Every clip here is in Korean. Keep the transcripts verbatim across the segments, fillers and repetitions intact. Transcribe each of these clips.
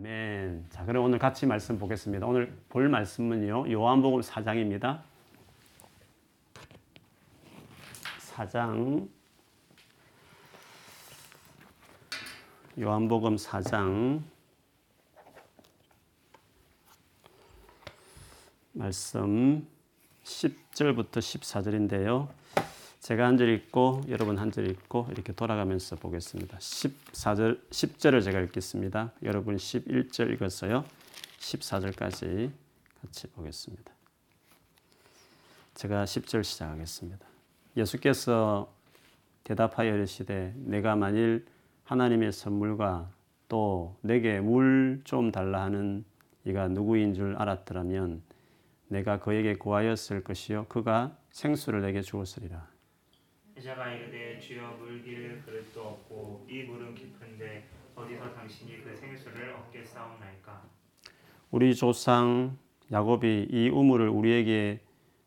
아멘. 자, 그럼 오늘 같이 말씀 보겠습니다. 오늘 볼 말씀은요, 요한복음 사 장입니다. 사 장. 요한복음 사 장. 말씀 십 절부터 십사 절인데요. 제가 한 절 읽고 여러분 한 절 읽고 이렇게 돌아가면서 보겠습니다. 십사 절, 십 절을 제가 읽겠습니다. 여러분 십일 절 읽었어요. 십사 절까지 같이 보겠습니다. 제가 십 절 시작하겠습니다. 예수께서 대답하여 이르시되 내가 만일 하나님의 선물과 또 내게 물 좀 달라 하는 이가 누구인 줄 알았더라면 내가 그에게 구하였을 것이요 그가 생수를 내게 주었으리라. 제자가 이르되 주여 물기를 그릇도 없고 이 물은 깊은데 어디서 당신이 그 생수를 얻겠사옵나이까. 우리 조상 야곱이 이 우물을 우리에게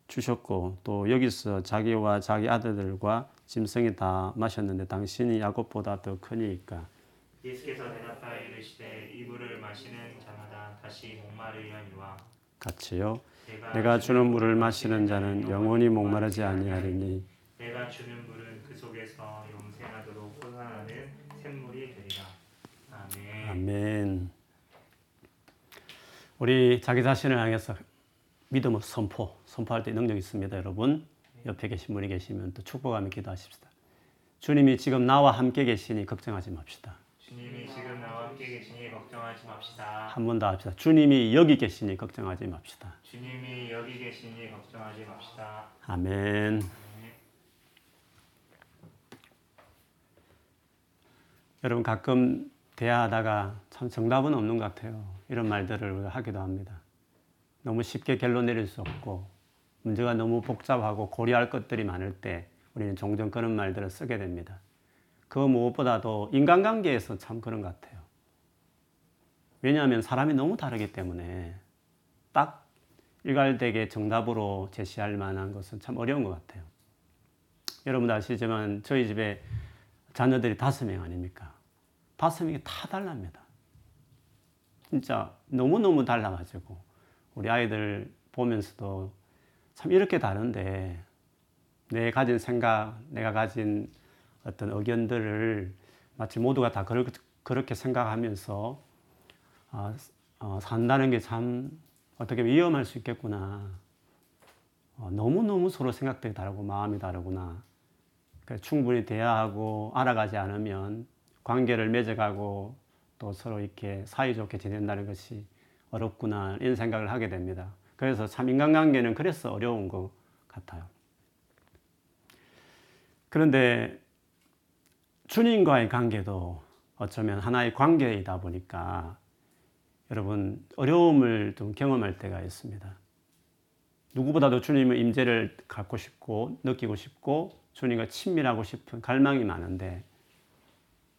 주셨고 또 여기서 자기와 자기 아들들과 짐승이 다 마셨는데 당신이 야곱보다 더 크니이까. 예수께서 대답하여 이르시되 이 물을 마시는 자마다 다시 목마르려니와 같이요 내가 주는 물을 마시는 자는 영원히 목마르지 아니하리니 내가 주는 물은 그 속에서 영생하도록 흘러나는 샘물이 되리라. 아멘. 아멘. 우리 자기 자신을 향해서 믿음을 선포, 선포할 때 능력이 있습니다. 여러분 옆에 계신 분이 계시면 또 축복하며 기도하십시다. 주님이 지금 나와 함께 계시니 걱정하지 맙시다. 주님이 지금 나와 함께 계시니 걱정하지 맙시다. 한 번 더 합시다. 주님이 여기 계시니 걱정하지 맙시다. 주님이 여기 계시니 걱정하지 맙시다. 아멘. 네. 여러분 가끔 대화하다가 참 정답은 없는 것 같아요. 이런 말들을 하기도 합니다. 너무 쉽게 결론 내릴 수 없고 문제가 너무 복잡하고 고려할 것들이 많을 때 우리는 종종 그런 말들을 쓰게 됩니다. 그 무엇보다도 인간관계에서 참 그런 것 같아요. 왜냐하면 사람이 너무 다르기 때문에 딱 일괄되게 정답으로 제시할 만한 것은 참 어려운 것 같아요. 여러분도 아시지만 저희 집에 자녀들이 다섯 명 아닙니까? 다섯 명이 다 달랍니다. 진짜 너무너무 달라가지고 우리 아이들 보면서도 참 이렇게 다른데 내 가진 생각, 내가 가진 어떤 의견들을 마치 모두가 다 그렇게 생각하면서 아, 어, 산다는 게 참 어떻게 위험할 수 있겠구나. 어, 너무너무 서로 생각들이 다르고 마음이 다르구나. 그러니까 충분히 대화하고 알아가지 않으면 관계를 맺어가고 또 서로 이렇게 사이좋게 지낸다는 것이 어렵구나 이런 생각을 하게 됩니다. 그래서 참 인간관계는 그래서 어려운 것 같아요. 그런데 주님과의 관계도 어쩌면 하나의 관계이다 보니까 여러분 어려움을 좀 경험할 때가 있습니다. 누구보다도 주님의 임재를 갖고 싶고 느끼고 싶고 주님과 친밀하고 싶은 갈망이 많은데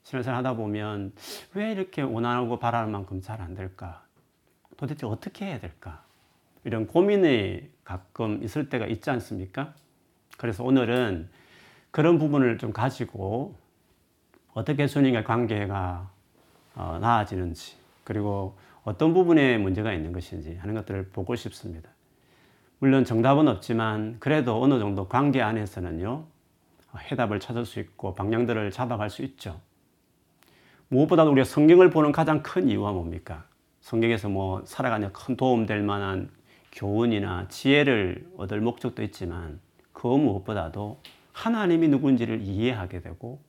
신앙생활 하다 보면 왜 이렇게 원하고 바라는 만큼 잘 안 될까? 도대체 어떻게 해야 될까? 이런 고민이 가끔 있을 때가 있지 않습니까? 그래서 오늘은 그런 부분을 좀 가지고 어떻게 주님과의 관계가 나아지는지 그리고 어떤 부분에 문제가 있는 것인지 하는 것들을 보고 싶습니다. 물론 정답은 없지만 그래도 어느 정도 관계 안에서는요 해답을 찾을 수 있고 방향들을 잡아갈 수 있죠. 무엇보다도 우리가 성경을 보는 가장 큰 이유가 뭡니까? 성경에서 뭐 살아가는 큰 도움 될 만한 교훈이나 지혜를 얻을 목적도 있지만 그 무엇보다도 하나님이 누구인지를 이해하게 되고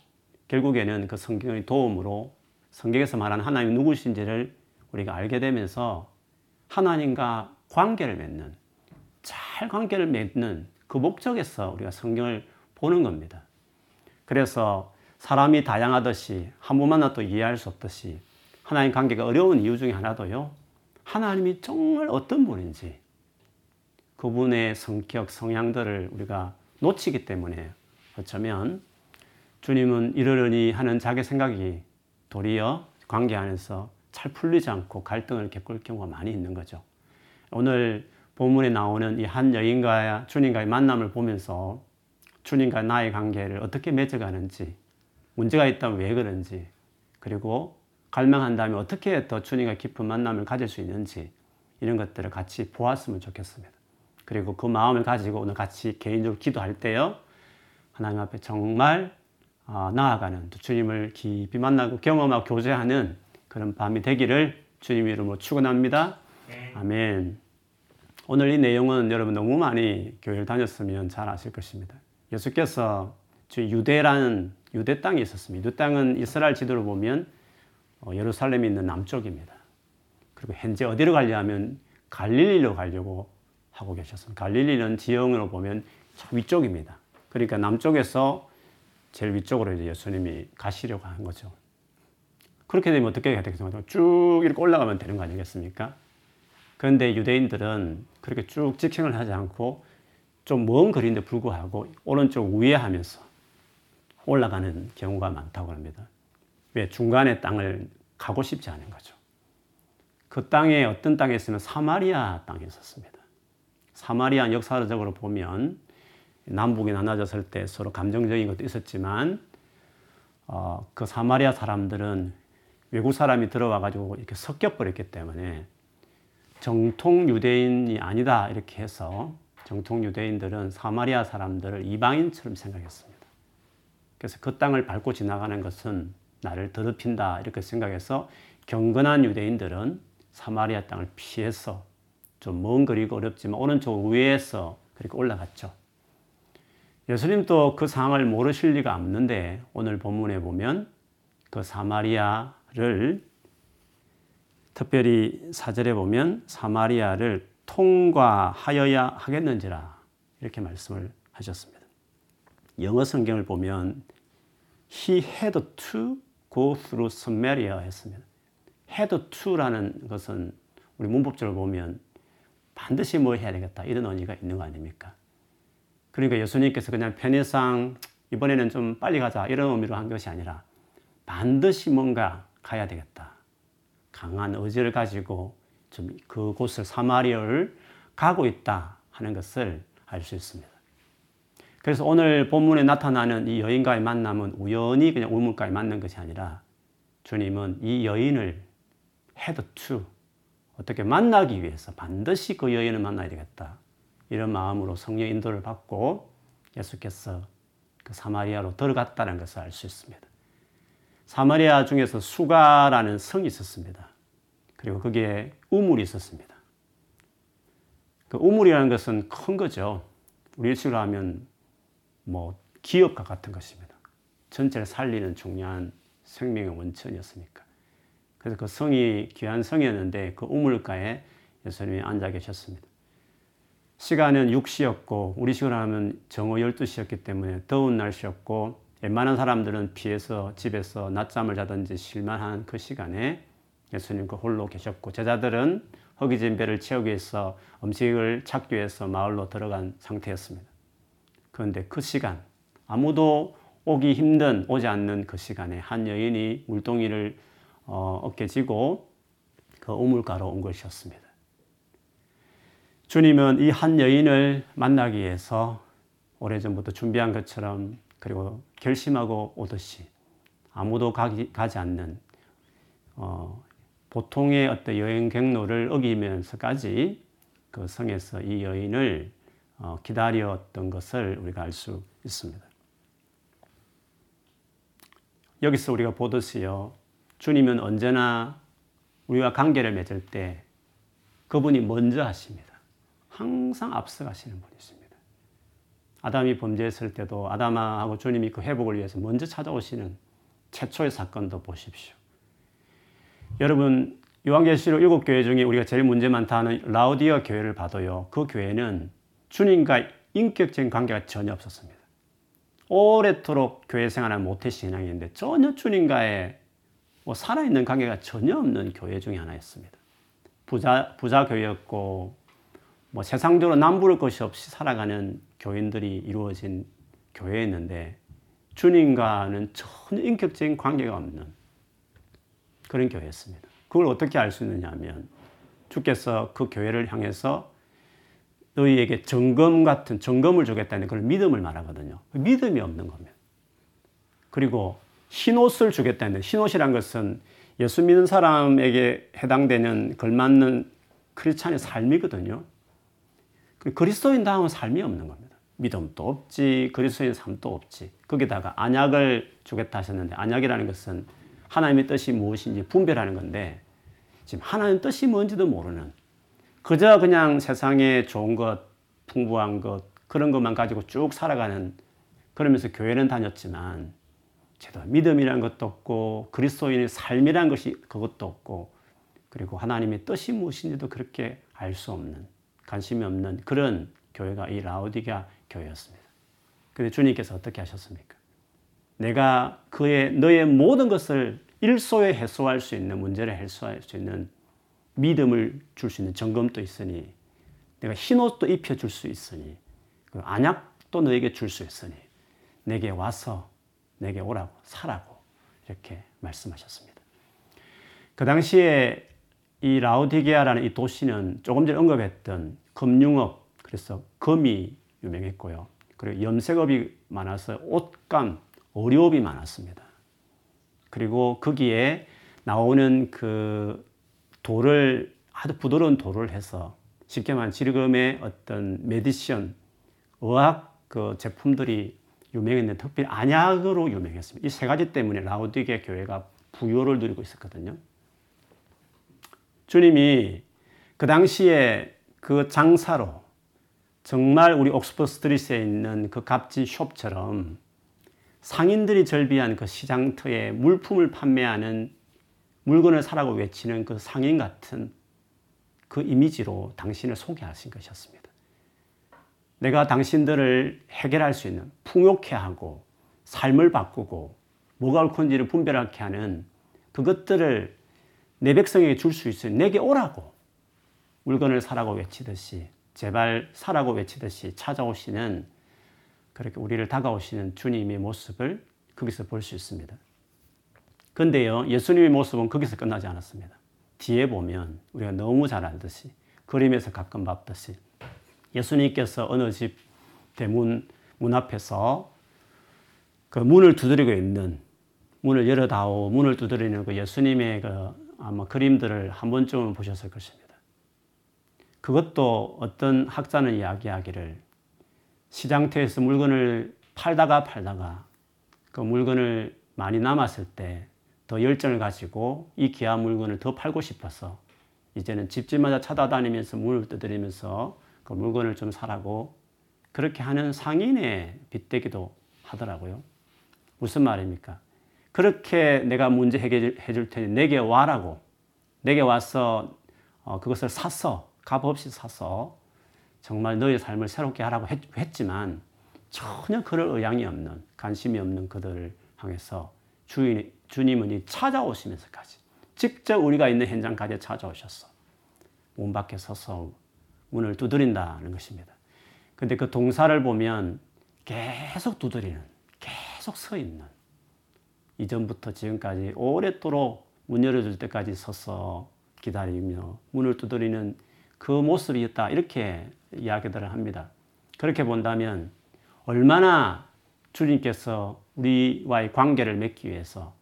결국에는 그 성경의 도움으로 성경에서 말하는 하나님이 누구신지를 우리가 알게 되면서 하나님과 관계를 맺는, 잘 관계를 맺는 그 목적에서 우리가 성경을 보는 겁니다. 그래서 사람이 다양하듯이 한 번 만나도 이해할 수 없듯이 하나님 관계가 어려운 이유 중에 하나도요. 하나님이 정말 어떤 분인지 그분의 성격, 성향들을 우리가 놓치기 때문에 어쩌면 주님은 이러려니 하는 자기 생각이 도리어 관계 안에서 잘 풀리지 않고 갈등을 겪을 경우가 많이 있는 거죠. 오늘 본문에 나오는 이 한 여인과 주님과의 만남을 보면서 주님과 나의 관계를 어떻게 맺어가는지, 문제가 있다면 왜 그런지, 그리고 갈망한다면 어떻게 더 주님과 깊은 만남을 가질 수 있는지 이런 것들을 같이 보았으면 좋겠습니다. 그리고 그 마음을 가지고 오늘 같이 개인적으로 기도할 때요, 하나님 앞에 정말 나아가는, 주님을 깊이 만나고 경험하고 교제하는 그런 밤이 되기를 주님 이름으로 축원합니다. 아멘. 오늘 이 내용은 여러분 너무 많이 교회를 다녔으면 잘 아실 것입니다. 예수께서 유대라는 유대 땅에 있었습니다. 유대 땅은 이스라엘 지도를 보면 예루살렘이 있는 남쪽입니다. 그리고 현재 어디로 가려 하면 갈릴리로 가려고 하고 계셨습니다. 갈릴리는 지형으로 보면 위쪽입니다. 그러니까 남쪽에서 제일 위쪽으로 이제 예수님이 가시려고 한 거죠. 그렇게 되면 어떻게 해야 되겠습니까? 쭉 이렇게 올라가면 되는 거 아니겠습니까? 그런데 유대인들은 그렇게 쭉 직행을 하지 않고 좀 먼 거리인데 불구하고 오른쪽 위에 하면서 올라가는 경우가 많다고 합니다. 왜? 중간에 땅을 가고 싶지 않은 거죠. 그 땅에 어떤 땅에 있으면 사마리아 땅에 있었습니다. 사마리아 역사적으로 보면 남북이 나눠졌을 때 서로 감정적인 것도 있었지만 어, 그 사마리아 사람들은 외국 사람이 들어와가지고 이렇게 섞여버렸기 때문에 정통 유대인이 아니다 이렇게 해서 정통 유대인들은 사마리아 사람들을 이방인처럼 생각했습니다. 그래서 그 땅을 밟고 지나가는 것은 나를 더럽힌다 이렇게 생각해서 경건한 유대인들은 사마리아 땅을 피해서 좀 먼 거리고 어렵지만 오른쪽 위에서 그렇게 올라갔죠. 예수님도 그 상황을 모르실 리가 없는데 오늘 본문에 보면 그 사마리아를 특별히 사 절에 보면 사마리아를 통과하여야 하겠는지라 이렇게 말씀을 하셨습니다. 영어 성경을 보면 He had to go through Samaria 했습니다. had to라는 것은 우리 문법적으로 보면 반드시 뭘 해야 되겠다 이런 의미가 있는 거 아닙니까? 그러니까 예수님께서 그냥 편의상 이번에는 좀 빨리 가자 이런 의미로 한 것이 아니라 반드시 뭔가 가야 되겠다. 강한 의지를 가지고 좀 그곳을 사마리아를 가고 있다 하는 것을 알 수 있습니다. 그래서 오늘 본문에 나타나는 이 여인과의 만남은 우연히 그냥 우물가에 만난 것이 아니라 주님은 이 여인을 had to 어떻게 만나기 위해서 반드시 그 여인을 만나야 되겠다 이런 마음으로 성령 인도를 받고 예수께서 그 사마리아로 들어갔다는 것을 알 수 있습니다. 사마리아 중에서 수가라는 성이 있었습니다. 그리고 거기에 우물이 있었습니다. 그 우물이라는 것은 큰 거죠. 우리 식으로 하면 뭐 기업과 같은 것입니다. 전체를 살리는 중요한 생명의 원천이었으니까. 그래서 그 성이 귀한 성이었는데 그 우물가에 예수님이 앉아 계셨습니다. 시간은 육 시였고 우리 식으로 하면 정오 열두 시였기 때문에 더운 날씨였고 웬만한 사람들은 피해서 집에서 낮잠을 자든지 쉴만한 그 시간에 예수님 그 홀로 계셨고 제자들은 허기진 배를 채우기 위해서 음식을 찾기 위해서 마을로 들어간 상태였습니다. 그런데 그 시간, 아무도 오기 힘든, 오지 않는 그 시간에 한 여인이 물동이를 어깨 지고 그 우물가로 온 것이었습니다. 주님은 이 한 여인을 만나기 위해서 오래전부터 준비한 것처럼 그리고 결심하고 오듯이 아무도 가기, 가지 않는 어, 보통의 어떤 여행 경로를 어기면서까지 그 성에서 이 여인을 어, 기다렸던 것을 우리가 알 수 있습니다. 여기서 우리가 보듯이요, 주님은 언제나 우리와 관계를 맺을 때 그분이 먼저 하십니다. 항상 앞서가시는 분이십니다. 아담이 범죄했을 때도 아담하고 주님이 그 회복을 위해서 먼저 찾아오시는 최초의 사건도 보십시오. 여러분, 요한계시록 일곱 교회 중에 우리가 제일 문제 많다는 라오디아 교회를 봐도요, 그 교회는 주님과 인격적인 관계가 전혀 없었습니다. 오래도록 교회 생활한 모태신앙인데 전혀 주님과의 뭐 살아있는 관계가 전혀 없는 교회 중에 하나였습니다. 부자, 부자 교회였고 뭐 세상적으로 남부를 것이 없이 살아가는 교인들이 이루어진 교회였는데 주님과는 전혀 인격적인 관계가 없는 그런 교회였습니다. 그걸 어떻게 알 수 있느냐 하면 주께서 그 교회를 향해서 너희에게 정검 같은 정검을 주겠다는 그런 믿음을 말하거든요. 믿음이 없는 겁니다. 그리고 흰옷을 주겠다는 흰옷이란 것은 예수 믿는 사람에게 해당되는 걸맞는 크리스찬의 삶이거든요. 그리스도인다운 삶이 없는 겁니다. 믿음도 없지, 그리스도인 삶도 없지. 거기다가 안약을 주겠다 하셨는데, 안약이라는 것은 하나님의 뜻이 무엇인지 분별하는 건데, 지금 하나님의 뜻이 뭔지도 모르는, 그저 그냥 세상에 좋은 것, 풍부한 것, 그런 것만 가지고 쭉 살아가는, 그러면서 교회는 다녔지만 제도 믿음이라는 것도 없고, 그리스도인의 삶이라는 것이 그것도 없고, 그리고 하나님의 뜻이 무엇인지도 그렇게 알 수 없는, 관심이 없는 그런 교회가 이 라오디게아 교회였습니다. 그런데 주님께서 어떻게 하셨습니까? 내가 그의 너의 모든 것을 일소에 해소할 수 있는, 문제를 해소할 수 있는 믿음을 줄 수 있는 점검도 있으니, 내가 흰옷도 입혀줄 수 있으니, 그 안약도 너에게 줄 수 있으니, 내게 와서 내게 오라고, 사라고, 이렇게 말씀하셨습니다. 그 당시에 이 라오디게아라는 이 도시는 조금 전에 언급했던 금융업, 그래서 금이 유명했고요. 그리고 염색업이 많아서 옷감, 의류업이 많았습니다. 그리고 거기에 나오는 그 돌을, 아주 부드러운 돌을 해서 쉽게 말하면 지금의 어떤 메디션, 의학 그 제품들이 유명했는데, 특별히 안약으로 유명했습니다. 이 세 가지 때문에 라오디게아 교회가 부요를 누리고 있었거든요. 주님이 그 당시에 그 장사로, 정말 우리 옥스퍼드 스트리트에 있는 그 값진 숍처럼 상인들이 절비한 그 시장터에 물품을 판매하는, 물건을 사라고 외치는 그 상인 같은 그 이미지로 당신을 소개하신 것이었습니다. 내가 당신들을 해결할 수 있는, 풍요케 하고 삶을 바꾸고 뭐가 옳은지를 분별하게 하는 그것들을 내 백성에게 줄 수 있으니 내게 오라고, 물건을 사라고 외치듯이, 제발 사라고 외치듯이 찾아오시는, 그렇게 우리를 다가오시는 주님의 모습을 거기서 볼 수 있습니다. 그런데요, 예수님의 모습은 거기서 끝나지 않았습니다. 뒤에 보면 우리가 너무 잘 알듯이, 그림에서 가끔 봤듯이, 예수님께서 어느 집 대문, 문 앞에서 그 문을 두드리고 있는, 문을 열어다오, 문을 두드리는 그 예수님의 그 아마 그림들을 한 번쯤은 보셨을 것입니다. 그것도 어떤 학자는 이야기하기를, 시장터에서 물건을 팔다가 팔다가 그 물건을 많이 남았을 때 더 열정을 가지고 이 귀한 물건을 더 팔고 싶어서 이제는 집집마다 찾아다니면서 문을 두드리면서 그 물건을 좀 사라고 그렇게 하는 상인의 빗대기도 하더라고요. 무슨 말입니까? 그렇게 내가 문제 해결해 줄 테니 내게 와라고, 내게 와서 그것을 사서, 값없이 사서 정말 너의 삶을 새롭게 하라고 했지만, 전혀 그럴 의향이 없는, 관심이 없는 그들을 향해서 주인, 주님은 찾아오시면서까지, 직접 우리가 있는 현장까지 찾아오셔서 문 밖에 서서 문을 두드린다는 것입니다. 그런데 그 동사를 보면 계속 두드리는, 계속 서 있는, 이전부터 지금까지 오랫도록 문 열어줄 때까지 서서 기다리며 문을 두드리는 그 모습이었다, 이렇게 이야기들을 합니다. 그렇게 본다면 얼마나 주님께서 우리와의 관계를 맺기 위해서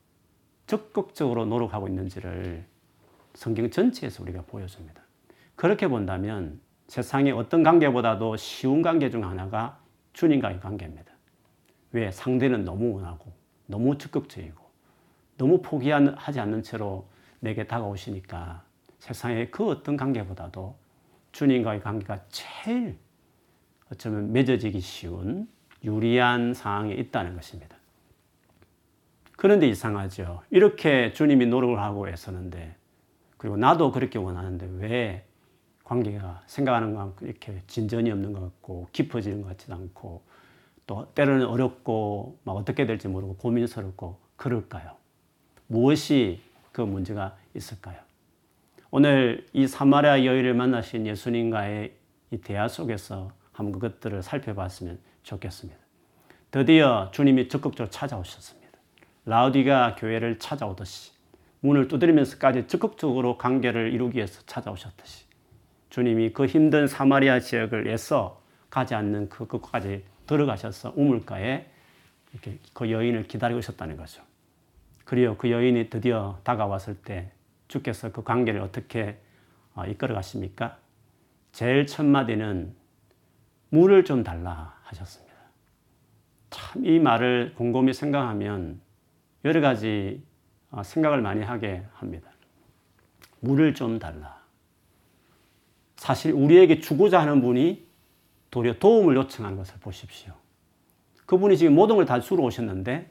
적극적으로 노력하고 있는지를 성경 전체에서 우리가 보여줍니다. 그렇게 본다면 세상의 어떤 관계보다도 쉬운 관계 중 하나가 주님과의 관계입니다. 왜? 상대는 너무 원하고, 너무 적극적이고, 너무 포기하지 않는 채로 내게 다가오시니까 세상의 그 어떤 관계보다도 주님과의 관계가 제일 어쩌면 맺어지기 쉬운, 유리한 상황에 있다는 것입니다. 그런데 이상하죠. 이렇게 주님이 노력을 하고 애쓰는데, 그리고 나도 그렇게 원하는데 왜 관계가 생각하는 것만큼 이렇게 진전이 없는 것 같고, 깊어지는 것 같지도 않고, 또 때로는 어렵고 막 어떻게 될지 모르고 고민스럽고 그럴까요? 무엇이 그 문제가 있을까요? 오늘 이 사마리아 여인을 만나신 예수님과의 이 대화 속에서 한번 그것들을 살펴봤으면 좋겠습니다. 드디어 주님이 적극적으로 찾아오셨습니다. 라오디게아 교회를 찾아오듯이, 문을 두드리면서까지 적극적으로 관계를 이루기 위해서 찾아오셨듯이, 주님이 그 힘든 사마리아 지역을 애써 가지 않는 그 끝까지 들어가셔서 우물가에 이렇게 그 여인을 기다리고 있었다는 거죠. 그리고 그 여인이 드디어 다가왔을 때 주께서 그 관계를 어떻게 이끌어 가십니까? 제일 첫 마디는 물을 좀 달라 하셨습니다. 참 이 말을 곰곰이 생각하면 여러 가지 생각을 많이 하게 합니다. 물을 좀 달라. 사실 우리에게 주고자 하는 분이 도리어 도움을 요청하는 것을 보십시오. 그분이 지금 모든 걸 다 주러 오셨는데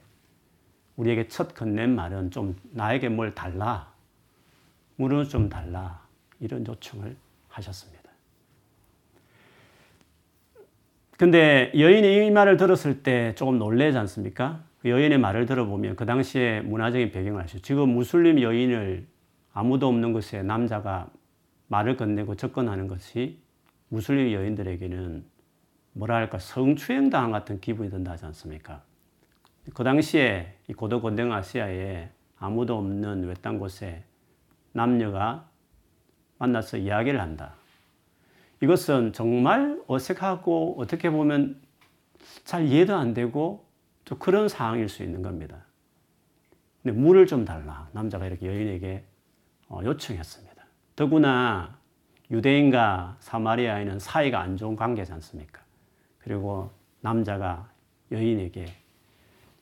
우리에게 첫 건넨 말은 좀 나에게 뭘 달라. 물을 좀 달라. 이런 요청을 하셨습니다. 근데 여인이 이 말을 들었을 때 조금 놀라지 않습니까? 그 여인의 말을 들어보면 그 당시에 문화적인 배경을 아시죠. 지금 무슬림 여인을 아무도 없는 곳에 남자가 말을 건네고 접근하는 것이 무슬림 여인들에게는 뭐라 할까 성추행당한 같은 기분이 든다 하지 않습니까? 그 당시에 이 고도곤동아시아에 아무도 없는 외딴 곳에 남녀가 만나서 이야기를 한다. 이것은 정말 어색하고 어떻게 보면 잘 이해도 안 되고 또 그런 상황일 수 있는 겁니다. 근데 물을 좀 달라. 남자가 이렇게 여인에게 요청했습니다. 더구나 유대인과 사마리아인은 사이가 안 좋은 관계지 않습니까? 그리고 남자가 여인에게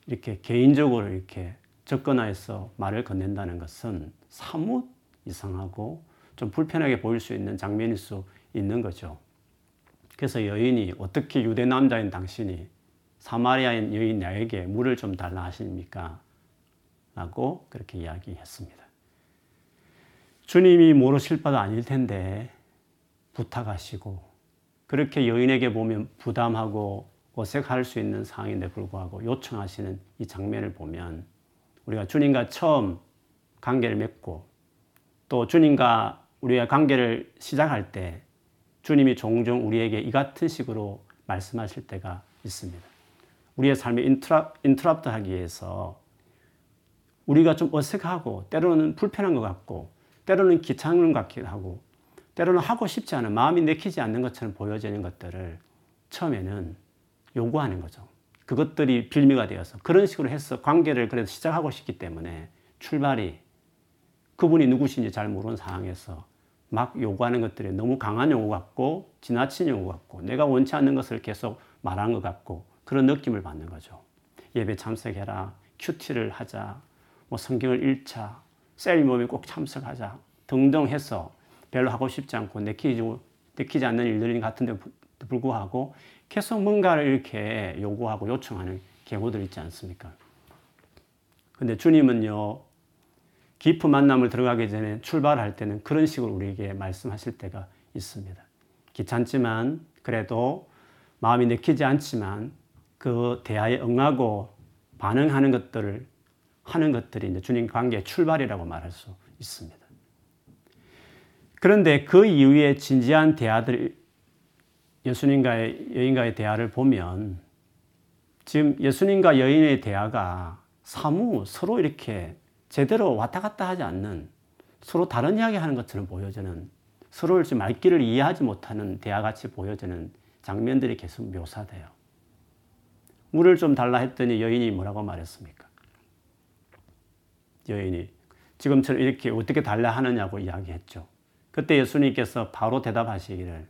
이렇게 개인적으로 이렇게 접근해서 말을 건넨다는 것은 사뭇 이상하고 좀 불편하게 보일 수 있는 장면일 수 있는 거죠. 그래서 여인이 어떻게 유대 남자인 당신이 사마리아인 여인 나에게 물을 좀 달라 하십니까? 라고 그렇게 이야기했습니다. 주님이 모르실 바도 아닐 텐데 부탁하시고 그렇게 여인에게 보면 부담하고 어색할 수 있는 상황인데 불구하고 요청하시는 이 장면을 보면 우리가 주님과 처음 관계를 맺고 또 주님과 우리가 관계를 시작할 때 주님이 종종 우리에게 이 같은 식으로 말씀하실 때가 있습니다. 우리의 삶에 인트라, 인트랍트하기 위해서 우리가 좀 어색하고 때로는 불편한 것 같고 때로는 귀찮은 것 같기도 하고 때로는 하고 싶지 않은 마음이 내키지 않는 것처럼 보여지는 것들을 처음에는 요구하는 거죠. 그것들이 빌미가 되어서 그런 식으로 해서 관계를 그래서 시작하고 싶기 때문에 출발이 그분이 누구신지 잘 모르는 상황에서 막 요구하는 것들이 너무 강한 요구 같고 지나친 요구 같고 내가 원치 않는 것을 계속 말하는 것 같고 그런 느낌을 받는 거죠. 예배 참석해라, 큐티를 하자, 뭐 성경을 읽자, 셀리몸에 꼭 참석하자 등등 해서 별로 하고 싶지 않고 내키지, 내키지 않는 일들인 같은데 불구하고 계속 뭔가를 이렇게 요구하고 요청하는 계보들 있지 않습니까? 그런데 주님은요. 깊은 만남을 들어가기 전에 출발할 때는 그런 식으로 우리에게 말씀하실 때가 있습니다. 귀찮지만 그래도 마음이 내키지 않지만 그 대화에 응하고 반응하는 것들을 하는 것들이 이제 주님 관계의 출발이라고 말할 수 있습니다. 그런데 그 이후에 진지한 대화들, 예수님과의 여인과의 대화를 보면 지금 예수님과 여인의 대화가 사무 서로 이렇게 제대로 왔다 갔다 하지 않는 서로 다른 이야기 하는 것처럼 보여지는 서로의 말귀를 이해하지 못하는 대화같이 보여지는 장면들이 계속 묘사돼요. 물을 좀 달라 했더니 여인이 뭐라고 말했습니까? 여인이 지금처럼 이렇게 어떻게 달라 하느냐고 이야기했죠. 그때 예수님께서 바로 대답하시기를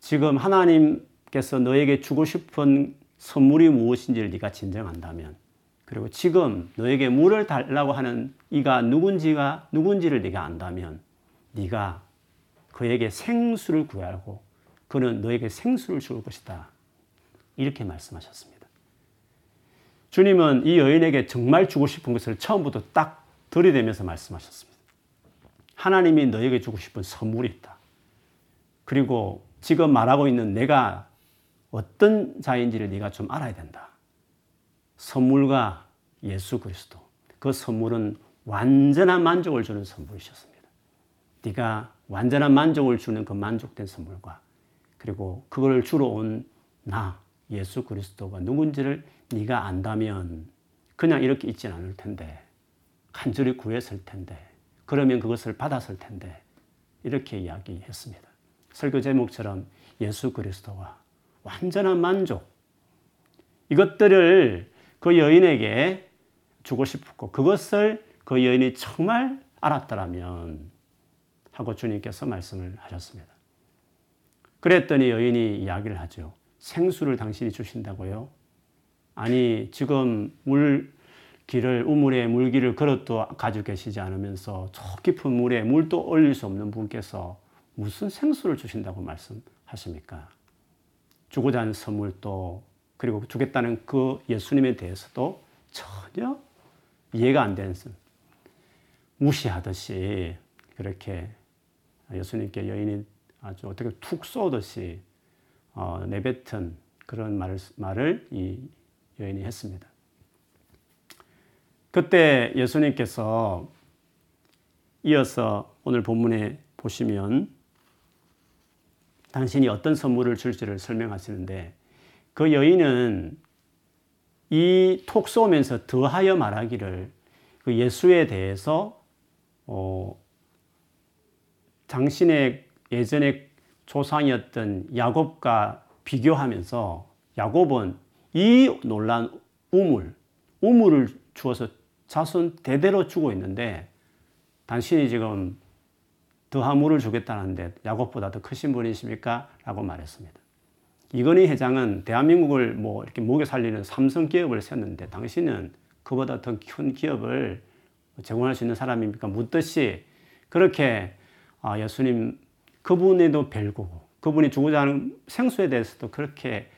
지금 하나님께서 너에게 주고 싶은 선물이 무엇인지를 네가 진정한다면 그리고 지금 너에게 물을 달라고 하는 이가 누군지가 누군지를 네가 안다면 네가 그에게 생수를 구하고 그는 너에게 생수를 줄 것이다. 이렇게 말씀하셨습니다. 주님은 이 여인에게 정말 주고 싶은 것을 처음부터 딱 들이대면서 말씀하셨습니다. 하나님이 너에게 주고 싶은 선물이 있다. 그리고 지금 말하고 있는 내가 어떤 자인지를 네가 좀 알아야 된다. 선물과 예수 그리스도. 그 선물은 완전한 만족을 주는 선물이셨습니다. 네가 완전한 만족을 주는 그 만족된 선물과 그리고 그걸 주러 온 나, 예수 그리스도가 누군지를 네가 안다면 그냥 이렇게 있진 않을 텐데 간절히 구했을 텐데 그러면 그것을 받았을 텐데 이렇게 이야기했습니다. 설교 제목처럼 예수 그리스도와 완전한 만족 이것들을 그 여인에게 주고 싶었고 그것을 그 여인이 정말 알았더라면 하고 주님께서 말씀을 하셨습니다. 그랬더니 여인이 이야기를 하죠. 생수를 당신이 주신다고요? 아니 지금 물길을 우물에 물길을 걸어도 가지고 계시지 않으면서 저 깊은 물에 물도 올릴 수 없는 분께서 무슨 생수를 주신다고 말씀하십니까? 주고자 하는 선물도 그리고 주겠다는 그 예수님에 대해서도 전혀 이해가 안 되는 무시하듯이 그렇게 예수님께 여인이 아주 어떻게 툭 쏘듯이 어, 내뱉은 그런 말을, 말을 이 여인이 했습니다. 그때 예수님께서 이어서 오늘 본문에 보시면 당신이 어떤 선물을 줄지를 설명하시는데 그 여인은 이 톡 쏘면서 더하여 말하기를 그 예수에 대해서 어, 당신의 예전의 조상이었던 야곱과 비교하면서 야곱은 이 놀란 우물, 우물을 주어서 자손 대대로 주고 있는데 당신이 지금 더한 물을 주겠다는데 야곱보다 더 크신 분이십니까? 라고 말했습니다. 이건희 회장은 대한민국을 뭐 이렇게 목에 살리는 삼성 기업을 세웠는데 당신은 그보다 더 큰 기업을 제공할 수 있는 사람입니까? 묻듯이 그렇게 예수님 그분에도 별거고 그분이 주고자 하는 생수에 대해서도 그렇게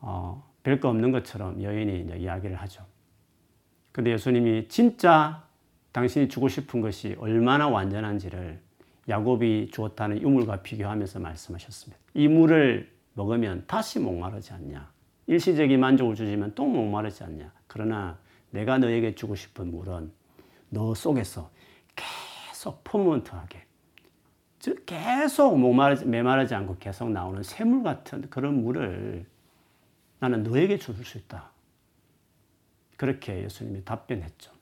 어, 별거 없는 것처럼 여인이 이제 이야기를 하죠. 그런데 예수님이 진짜 당신이 주고 싶은 것이 얼마나 완전한지를 야곱이 주었다는 유물과 비교하면서 말씀하셨습니다. 이 물을 먹으면 다시 목마르지 않냐. 일시적인 만족을 주시면 또 목마르지 않냐. 그러나 내가 너에게 주고 싶은 물은 너 속에서 계속 퍼먼트하게 계속 목마르지, 메마르지 않고 계속 나오는 샘물 같은 그런 물을 나는 너에게 줄 수 있다. 그렇게 예수님이 답변했죠.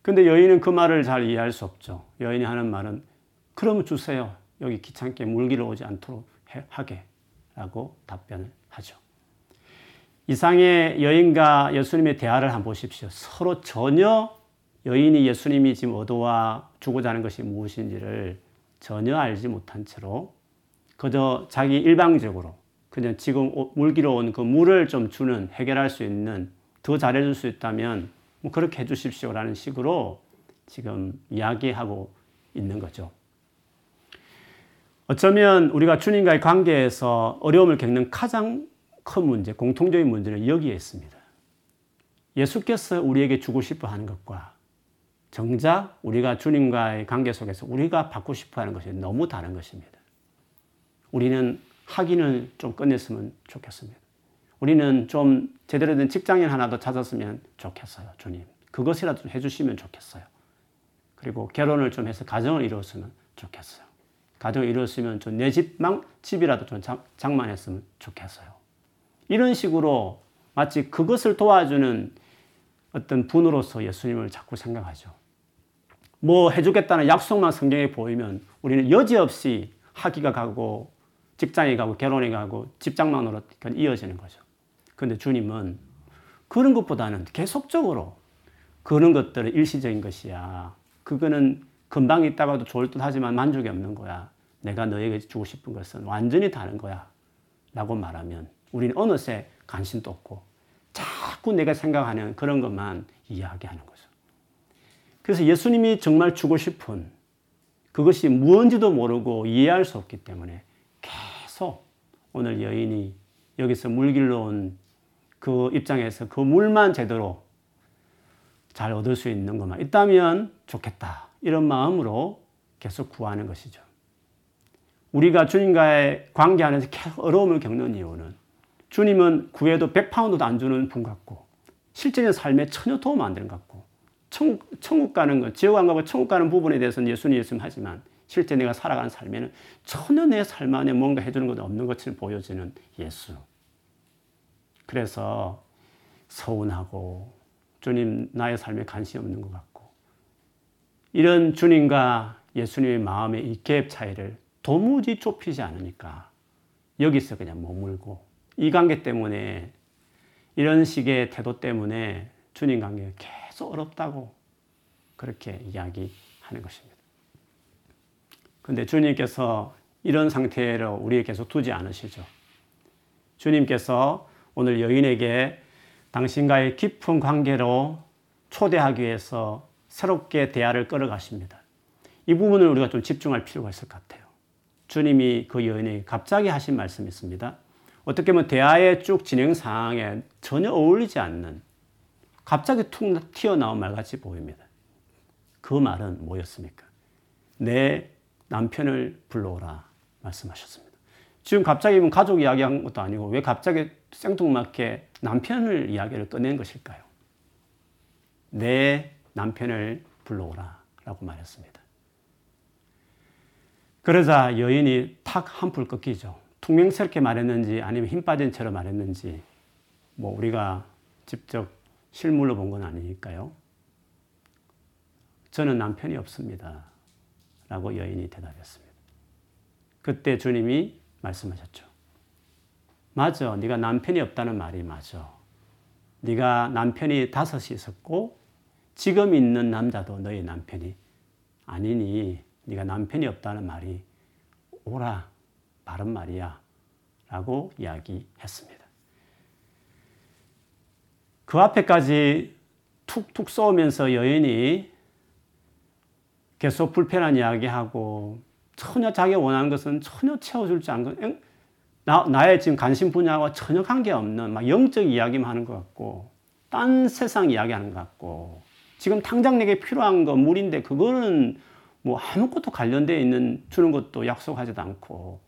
근데 여인은 그 말을 잘 이해할 수 없죠. 여인이 하는 말은 그럼 주세요. 여기 귀찮게 물기를 오지 않도록 하게 라고 답변을 하죠. 이상의 여인과 예수님의 대화를 한번 보십시오. 서로 전혀 여인이 예수님이 지금 얻어와 주고자 하는 것이 무엇인지를 전혀 알지 못한 채로 그저 자기 일방적으로 그냥 지금 물기로 온 그 물을 좀 주는 해결할 수 있는 더 잘해줄 수 있다면 뭐 그렇게 해주십시오라는 식으로 지금 이야기하고 있는 거죠. 어쩌면 우리가 주님과의 관계에서 어려움을 겪는 가장 큰 문제, 공통적인 문제는 여기에 있습니다. 예수께서 우리에게 주고 싶어 하는 것과 정작 우리가 주님과의 관계 속에서 우리가 받고 싶어 하는 것이 너무 다른 것입니다. 우리는 학위는 좀 끝냈으면 좋겠습니다. 우리는 좀 제대로 된 직장인 하나도 찾았으면 좋겠어요, 주님. 그것이라도 좀 해주시면 좋겠어요. 그리고 결혼을 좀 해서 가정을 이루었으면 좋겠어요. 가정을 이루었으면 좀 내 집만, 집이라도 좀 장만했으면 좋겠어요. 이런 식으로 마치 그것을 도와주는 어떤 분으로서 예수님을 자꾸 생각하죠. 뭐 해주겠다는 약속만 성경에 보이면 우리는 여지없이 학위가 가고 직장에 가고 결혼에 가고 집장만으로 이어지는 거죠. 그런데 주님은 그런 것보다는 계속적으로 그런 것들은 일시적인 것이야. 그거는 금방 있다가도 좋을 듯 하지만 만족이 없는 거야. 내가 너에게 주고 싶은 것은 완전히 다른 거야. 라고 말하면 우리는 어느새 관심도 없고 자꾸 내가 생각하는 그런 것만 이야기하는 거죠. 그래서 예수님이 정말 주고 싶은 그것이 무엇인지도 모르고 이해할 수 없기 때문에 계속 오늘 여인이 여기서 물길로 온 그 입장에서 그 물만 제대로 잘 얻을 수 있는 것만 있다면 좋겠다. 이런 마음으로 계속 구하는 것이죠. 우리가 주님과의 관계 안에서 계속 어려움을 겪는 이유는 주님은 구해도 백 파운드도 안 주는 분 같고 실제는 삶에 전혀 도움 안 되는 것 같고 천국, 천국 가는 것, 지옥 안 가고 천국 가는 부분에 대해서는 예수님 예수님하지만 실제 내가 살아가는 삶에는 전혀 내 삶 안에 뭔가 해주는 것도 없는 것처럼 보여지는 예수. 그래서 서운하고 주님 나의 삶에 관심이 없는 것 같고 이런 주님과 예수님의 마음의 이 갭 차이를 도무지 좁히지 않으니까 여기서 그냥 머물고 이 관계 때문에 이런 식의 태도 때문에 주님 관계가 계속 어렵다고 그렇게 이야기하는 것입니다. 그런데 주님께서 이런 상태로 우리에게 계속 두지 않으시죠. 주님께서 오늘 여인에게 당신과의 깊은 관계로 초대하기 위해서 새롭게 대화를 끌어가십니다. 이 부분을 우리가 좀 집중할 필요가 있을 것 같아요. 주님이 그 여인에게 갑자기 하신 말씀이 있습니다. 어떻게 보면 대화의 쭉 진행 상황에 전혀 어울리지 않는 갑자기 툭 튀어나온 말같이 보입니다. 그 말은 뭐였습니까? 내 남편을 불러오라 말씀하셨습니다. 지금 갑자기 가족 이야기한 것도 아니고 왜 갑자기 생뚱맞게 남편을 이야기를 꺼낸 것일까요? 내 남편을 불러오라 라고 말했습니다. 그러자 여인이 탁 한풀 꺾이죠. 퉁명스럽게 말했는지 아니면 힘 빠진 채로 말했는지 뭐 우리가 직접 실물로 본 건 아니니까요. 저는 남편이 없습니다 라고 여인이 대답했습니다. 그때 주님이 말씀하셨죠. 맞아, 네가 남편이 없다는 말이 맞아. 네가 남편이 다섯이 있었고 지금 있는 남자도 너의 남편이 아니니 네가 남편이 없다는 말이 오라 바른 말이야 라고 이야기했습니다. 그 앞에까지 툭툭 쏘면서 여인이 계속 불편한 이야기하고 전혀 자기가 원하는 것은 전혀 채워줄 줄 아는 나, 나의 지금 관심 분야와 전혀 관계없는 막 영적 이야기만 하는 것 같고 딴 세상 이야기하는 것 같고 지금 당장 내게 필요한 건 물인데 그거는 뭐 아무것도 관련되어 있는 주는 것도 약속하지도 않고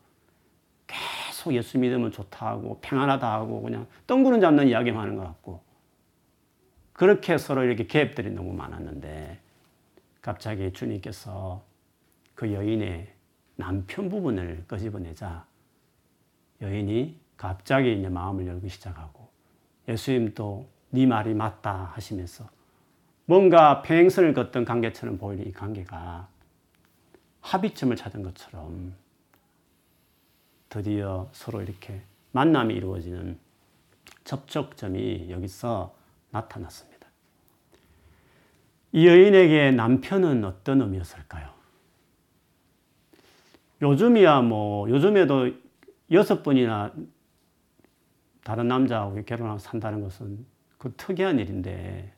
계속 예수 믿으면 좋다고 평안하다고 그냥 덩구름 잡는 이야기만 하는 것 같고 그렇게 서로 이렇게 개입들이 너무 많았는데 갑자기 주님께서 그 여인의 남편 부분을 끄집어내자 여인이 갑자기 이제 마음을 열기 시작하고 예수님도 네 말이 맞다 하시면서 뭔가 평행선을 걷던 관계처럼 보이는 이 관계가 합의점을 찾은 것처럼 드디어 서로 이렇게 만남이 이루어지는 접촉점이 여기서 나타났습니다. 이 여인에게 남편은 어떤 의미였을까요? 요즘이야 뭐 요즘에도 여섯 번이나 다른 남자하고 결혼하고 산다는 것은 그 특이한 일인데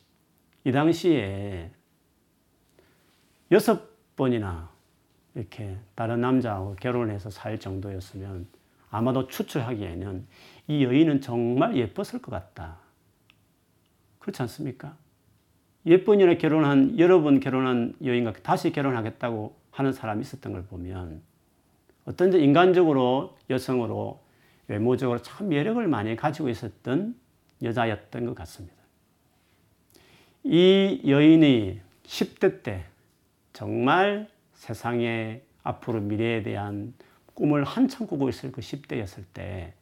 이 당시에 여섯 번이나 이렇게 다른 남자하고 결혼해서 살 정도였으면 아마도 추측하기에는 이 여인은 정말 예뻤을 것 같다. 그렇지 않습니까? 예쁜이나 결혼한, 여러 번 결혼한 여인과 다시 결혼하겠다고 하는 사람이 있었던 걸 보면 어떤지 인간적으로 여성으로 외모적으로 참 매력을 많이 가지고 있었던 여자였던 것 같습니다. 이 여인이 십 대 때 정말 세상의 앞으로 미래에 대한 꿈을 한참 꾸고 있을 그 십 대였을 때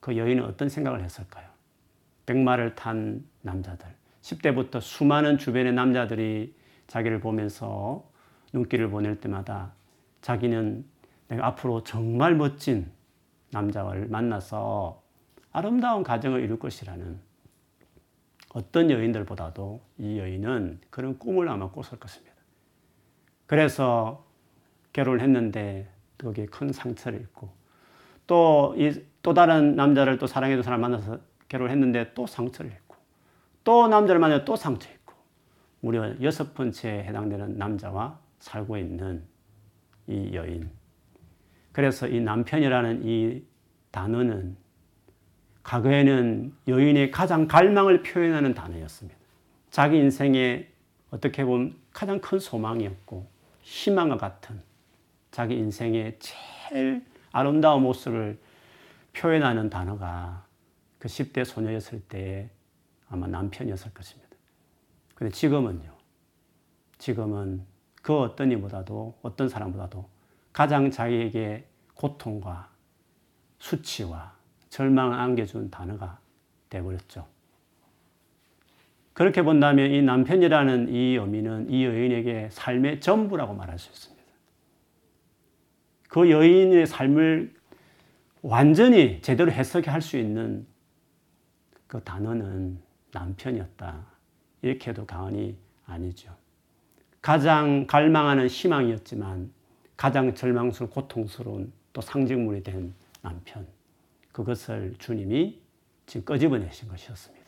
그 여인은 어떤 생각을 했을까요? 백마를 탄 남자들, 십 대부터 수많은 주변의 남자들이 자기를 보면서 눈길을 보낼 때마다 자기는 내가 앞으로 정말 멋진 남자를 만나서 아름다운 가정을 이룰 것이라는 어떤 여인들보다도 이 여인은 그런 꿈을 아마 꿨을 것입니다. 그래서 결혼을 했는데 거기에 큰 상처를 입고 또, 이, 또 다른 남자를 또 사랑해도 사람 만나서 결혼을 했는데 또 상처를 입고 또 남자를 만나서 또 상처 입고 무려 여섯 번째에 해당되는 남자와 살고 있는 이 여인. 그래서 이 남편이라는 이 단어는 과거에는 여인의 가장 갈망을 표현하는 단어였습니다. 자기 인생에 어떻게 보면 가장 큰 소망이었고 희망과 같은 자기 인생의 제일 아름다운 모습을 표현하는 단어가 그 십 대 소녀였을 때 아마 남편이었을 것입니다. 그런데 지금은요. 지금은 그 어떤 이보다도 어떤 사람보다도 가장 자기에게 고통과 수치와 절망을 안겨준 단어가 되어버렸죠. 그렇게 본다면 이 남편이라는 이 의미는 이 여인에게 삶의 전부라고 말할 수 있습니다. 그 여인의 삶을 완전히 제대로 해석할 수 있는 그 단어는 남편이었다 이렇게 해도 과언이 아니죠. 가장 갈망하는 희망이었지만 가장 절망스러운 고통스러운 또 상징물이 된 남편, 그것을 주님이 지금 끄집어내신 것이었습니다.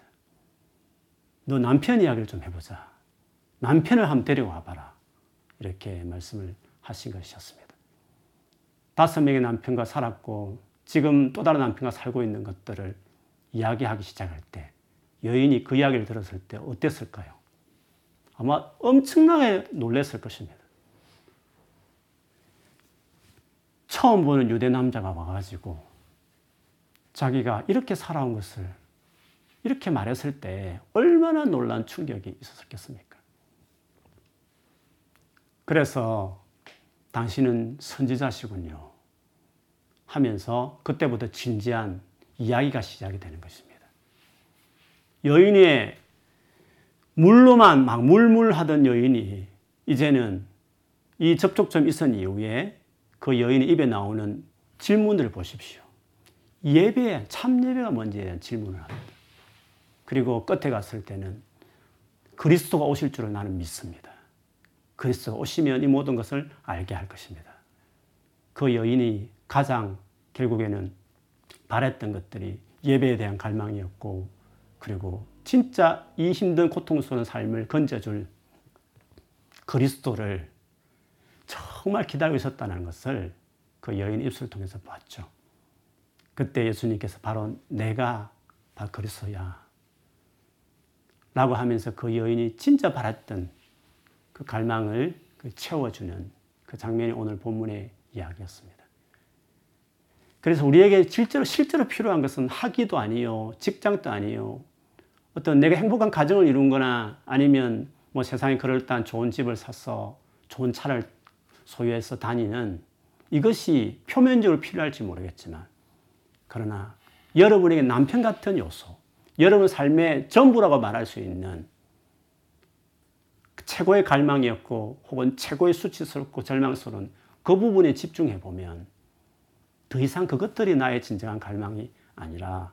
너 남편 이야기를 좀 해보자. 남편을 한번 데려와봐라. 이렇게 말씀을 하신 것이었습니다. 다섯 명의 남편과 살았고 지금 또 다른 남편과 살고 있는 것들을 이야기하기 시작할 때 여인이 그 이야기를 들었을 때 어땠을까요? 아마 엄청나게 놀랐을 것입니다. 처음 보는 유대 남자가 와가지고 자기가 이렇게 살아온 것을 이렇게 말했을 때 얼마나 놀란 충격이 있었겠습니까? 그래서 당신은 선지자시군요 하면서 그때부터 진지한 이야기가 시작이 되는 것입니다. 여인의 물로만 막 물물하던 여인이 이제는 이 접촉점이 있은 이후에 그 여인의 입에 나오는 질문을 보십시오. 예배, 참 예배가 뭔지에 대한 질문을 합니다. 그리고 끝에 갔을 때는 그리스도가 오실 줄을 나는 믿습니다. 그리스도가 오시면 이 모든 것을 알게 할 것입니다. 그 여인이 가장 결국에는 바랬던 것들이 예배에 대한 갈망이었고 그리고 진짜 이 힘든 고통스러운 삶을 건져줄 그리스도를 정말 기다리고 있었다는 것을 그 여인 입술을 통해서 봤죠. 그때 예수님께서 바로 내가 바로 그리스도야 라고 하면서 그 여인이 진짜 바랐던 그 갈망을 채워주는 그 장면이 오늘 본문의 이야기였습니다. 그래서 우리에게 실제로, 실제로 필요한 것은 학위도 아니요, 직장도 아니요, 어떤 내가 행복한 가정을 이룬 거나 아니면 뭐 세상에 그럴듯한 좋은 집을 사서 좋은 차를 소유해서 다니는 이것이 표면적으로 필요할지 모르겠지만 그러나 여러분에게 남편 같은 요소, 여러분 삶의 전부라고 말할 수 있는 최고의 갈망이었고 혹은 최고의 수치스럽고 절망스러운 그 부분에 집중해보면 더 이상 그것들이 나의 진정한 갈망이 아니라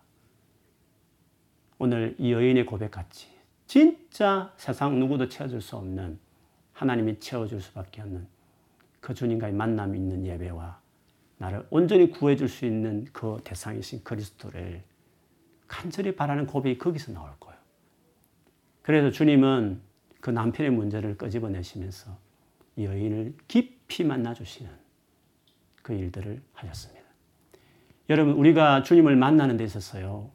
오늘 이 여인의 고백같이 진짜 세상 누구도 채워줄 수 없는 하나님이 채워줄 수밖에 없는 그 주님과의 만남이 있는 예배와 나를 온전히 구해줄 수 있는 그 대상이신 그리스도를 간절히 바라는 고백이 거기서 나올 거예요. 그래서 주님은 그 남편의 문제를 끄집어내시면서 여인을 깊이 만나주시는 그 일들을 하셨습니다. 여러분, 우리가 주님을 만나는 데 있어서요,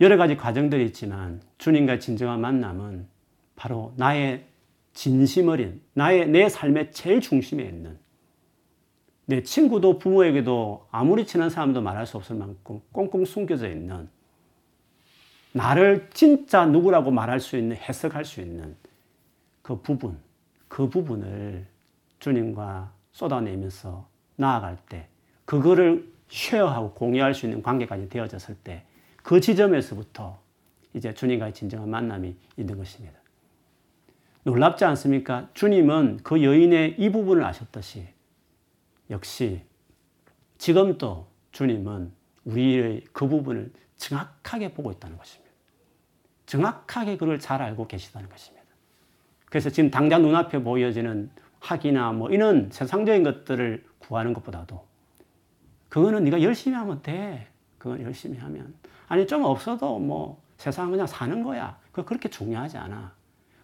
여러 가지 과정들이 있지만 주님과의 진정한 만남은 바로 나의 진심 어린, 나의 내 삶의 제일 중심에 있는 내 친구도 부모에게도 아무리 친한 사람도 말할 수 없을 만큼 꽁꽁 숨겨져 있는 나를 진짜 누구라고 말할 수 있는, 해석할 수 있는 그 부분, 그 부분을 주님과 쏟아내면서 나아갈 때 그거를 쉐어하고 공유할 수 있는 관계까지 되어졌을 때 그 지점에서부터 이제 주님과의 진정한 만남이 있는 것입니다. 놀랍지 않습니까? 주님은 그 여인의 이 부분을 아셨듯이 역시 지금도 주님은 우리의 그 부분을 정확하게 보고 있다는 것입니다. 정확하게 그걸 잘 알고 계시다는 것입니다. 그래서 지금 당장 눈앞에 보여지는 학이나 뭐 이런 세상적인 것들을 구하는 것보다도 그거는 네가 열심히 하면 돼. 그건 열심히 하면. 아니 좀 없어도 뭐 세상은 그냥 사는 거야. 그거 그렇게 중요하지 않아.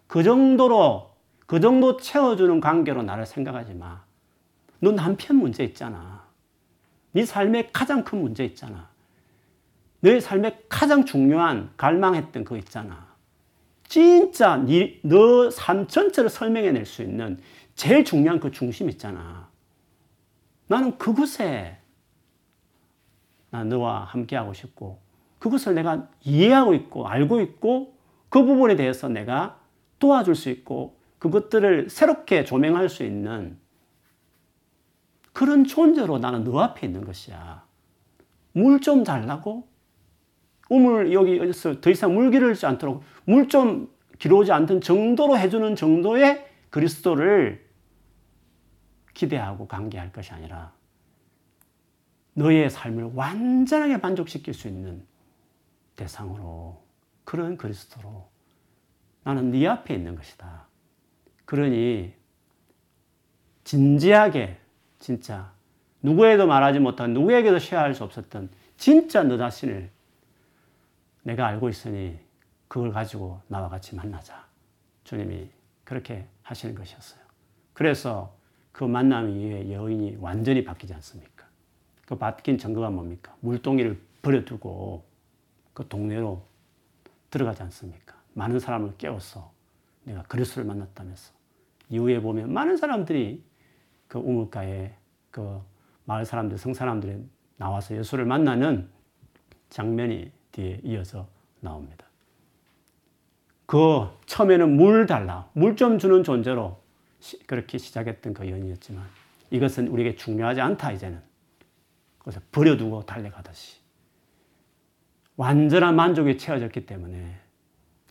그 정도로, 그 정도 채워주는 관계로 나를 생각하지 마. 너 남편 문제 있잖아. 네 삶의 가장 큰 문제 있잖아. 너의 삶의 가장 중요한 갈망했던 그거 있잖아. 진짜 네, 너 삶 전체를 설명해낼 수 있는 제일 중요한 그 중심 있잖아. 나는 그곳에 나 너와 함께하고 싶고 그것을 내가 이해하고 있고 알고 있고 그 부분에 대해서 내가 도와줄 수 있고 그것들을 새롭게 조명할 수 있는 그런 존재로 나는 너 앞에 있는 것이야. 물 좀 달라고? 우물 여기서 더 이상 물 기르지 않도록 물 좀 기르지 않던 정도로 해주는 정도의 그리스도를 기대하고 관계할 것이 아니라 너의 삶을 완전하게 만족시킬 수 있는 대상으로 그런 그리스도로 나는 네 앞에 있는 것이다. 그러니 진지하게 진짜 누구에도 말하지 못한, 누구에게도 쉐어할 수 없었던 진짜 너 자신을 내가 알고 있으니 그걸 가지고 나와 같이 만나자. 주님이 그렇게 하시는 것이었어요. 그래서 그 만남 이후에 여인이 완전히 바뀌지 않습니까? 그 바뀐 증거가 뭡니까? 물동이를 버려두고 그 동네로 들어가지 않습니까? 많은 사람을 깨워서 내가 그리스도를 만났다면서. 이후에 보면 많은 사람들이 그 우물가에 그 마을 사람들, 성 사람들이 나와서 예수를 만나는 장면이 뒤에 이어서 나옵니다. 그 처음에는 물 달라, 물 좀 주는 존재로 그렇게 시작했던 그 여인이었지만 이것은 우리에게 중요하지 않다 이제는. 그래서 버려두고 달려가듯이 완전한 만족이 채워졌기 때문에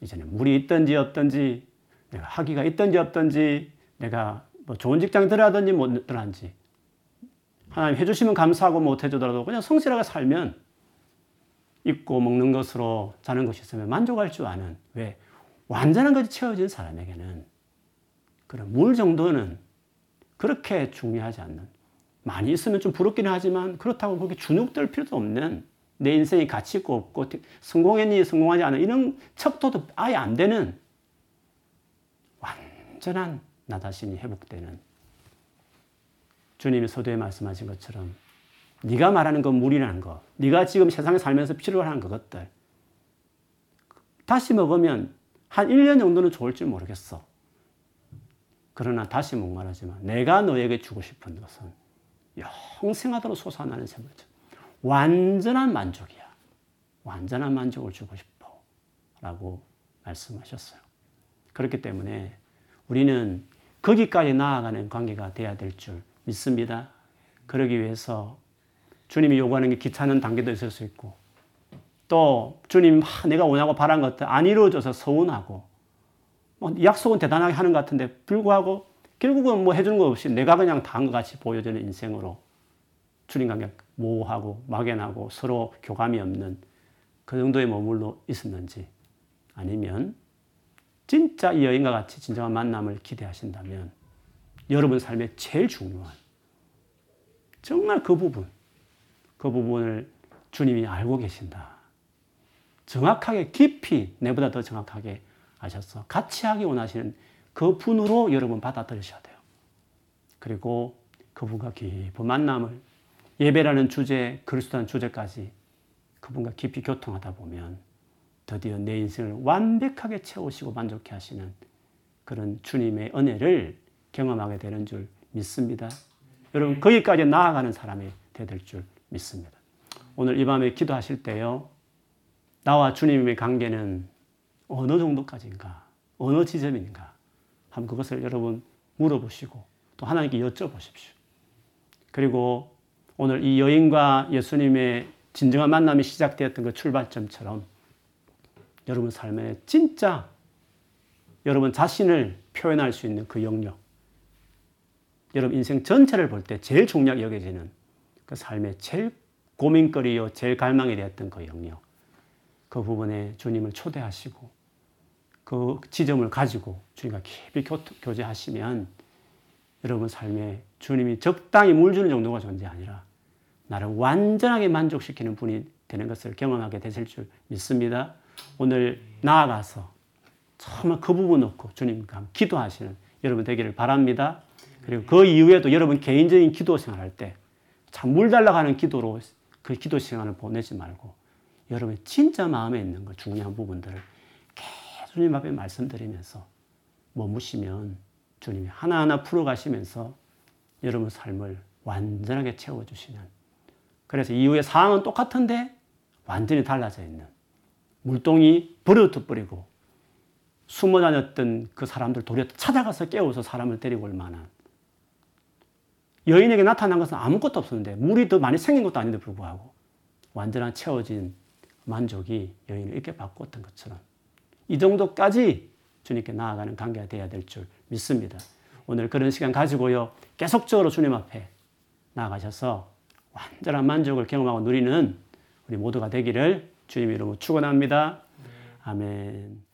이제는 물이 있든지 없든지, 내가 학위가 있든지 없든지, 내가 뭐 좋은 직장 들어가든지 못 들어간지, 하나님 해주시면 감사하고 못 해주더라도 그냥 성실하게 살면, 입고 먹는 것으로 자는 것이 있으면 만족할 줄 아는, 왜? 완전한 것이 채워진 사람에게는 그런 물 정도는 그렇게 중요하지 않는, 많이 있으면 좀 부럽기는 하지만 그렇다고 그렇게 주눅들 필요도 없는, 내 인생이 가치 있고 없고 성공했니 성공하지 않은 이런 척도도 아예 안 되는 완전한 나 자신이 회복되는, 주님이 서두에 말씀하신 것처럼 네가 말하는 건 물이라는 거, 네가 지금 세상에 살면서 필요한 그것들 다시 먹으면 한 일 년 정도는 좋을지 모르겠어. 그러나 다시 목말하지만 내가 너에게 주고 싶은 것은 영생하도록 솟아나는 샘물, 완전한 만족이야. 완전한 만족을 주고 싶어 라고 말씀하셨어요. 그렇기 때문에 우리는 거기까지 나아가는 관계가 돼야 될 줄 믿습니다. 그러기 위해서 주님이 요구하는 게 귀찮은 단계도 있을 수 있고, 또 주님 내가 원하고 바란 것들 안 이루어져서 서운하고, 뭐 약속은 대단하게 하는 것 같은데 불구하고 결국은 뭐 해주는 거 없이 내가 그냥 다 한 것 같이 보여지는 인생으로 주님 관계 모호하고 막연하고 서로 교감이 없는 그 정도의 머물러 있었는지, 아니면 진짜 이 여인과 같이 진정한 만남을 기대하신다면 여러분 삶에 제일 중요한 정말 그 부분, 그 부분을 주님이 알고 계신다. 정확하게, 깊이, 내보다 더 정확하게 아셔서 같이 하기 원하시는 그 분으로 여러분 받아들이셔야 돼요. 그리고 그분과 깊은 만남을, 예배라는 주제, 그리스도라는 주제까지 그분과 깊이 교통하다 보면 드디어 내 인생을 완벽하게 채우시고 만족해 하시는 그런 주님의 은혜를 경험하게 되는 줄 믿습니다. 여러분, 거기까지 나아가는 사람이 되야 될 줄 믿습니다. 오늘 이 밤에 기도하실 때요, 나와 주님의 관계는 어느 정도까지인가, 어느 지점인가, 한번 그것을 여러분 물어보시고 또 하나님께 여쭤보십시오. 그리고 오늘 이 여인과 예수님의 진정한 만남이 시작되었던 그 출발점처럼 여러분 삶에 진짜 여러분 자신을 표현할 수 있는 그 영역, 여러분 인생 전체를 볼 때 제일 중요하게 여겨지는 그 삶의 제일 고민거리요, 제일 갈망이 되었던 그 영역, 그 부분에 주님을 초대하시고 그 지점을 가지고 주님과 깊이 교제하시면 여러분 삶에 주님이 적당히 물 주는 정도가 존재가 아니라 나를 완전하게 만족시키는 분이 되는 것을 경험하게 되실 줄 믿습니다. 오늘 나아가서 정말 그 부분 놓고 주님과 기도하시는 여러분 되기를 바랍니다. 그리고 그 이후에도 여러분 개인적인 기도 생활할 때 참 물 달라고 하는 기도로 그 기도 시간을 보내지 말고 여러분의 진짜 마음에 있는 그 중요한 부분들을 계속 주님 앞에 말씀드리면서 머무시면 주님이 하나하나 풀어가시면서 여러분 삶을 완전하게 채워주시는, 그래서 이후의 상황은 똑같은데 완전히 달라져 있는, 물동이 버려두버리고 숨어 다녔던 그 사람들 도리어 찾아가서 깨워서 사람을 데리고 올 만한, 여인에게 나타난 것은 아무것도 없었는데 물이 더 많이 생긴 것도 아닌데 불구하고 완전한 채워진 만족이 여인을 이렇게 바꿨던 것처럼 이 정도까지 주님께 나아가는 관계가 돼야 될 줄 믿습니다. 오늘 그런 시간 가지고요, 계속적으로 주님 앞에 나아가셔서 완전한 만족을 경험하고 누리는 우리 모두가 되기를 주님 이름으로 축원합니다. 아멘.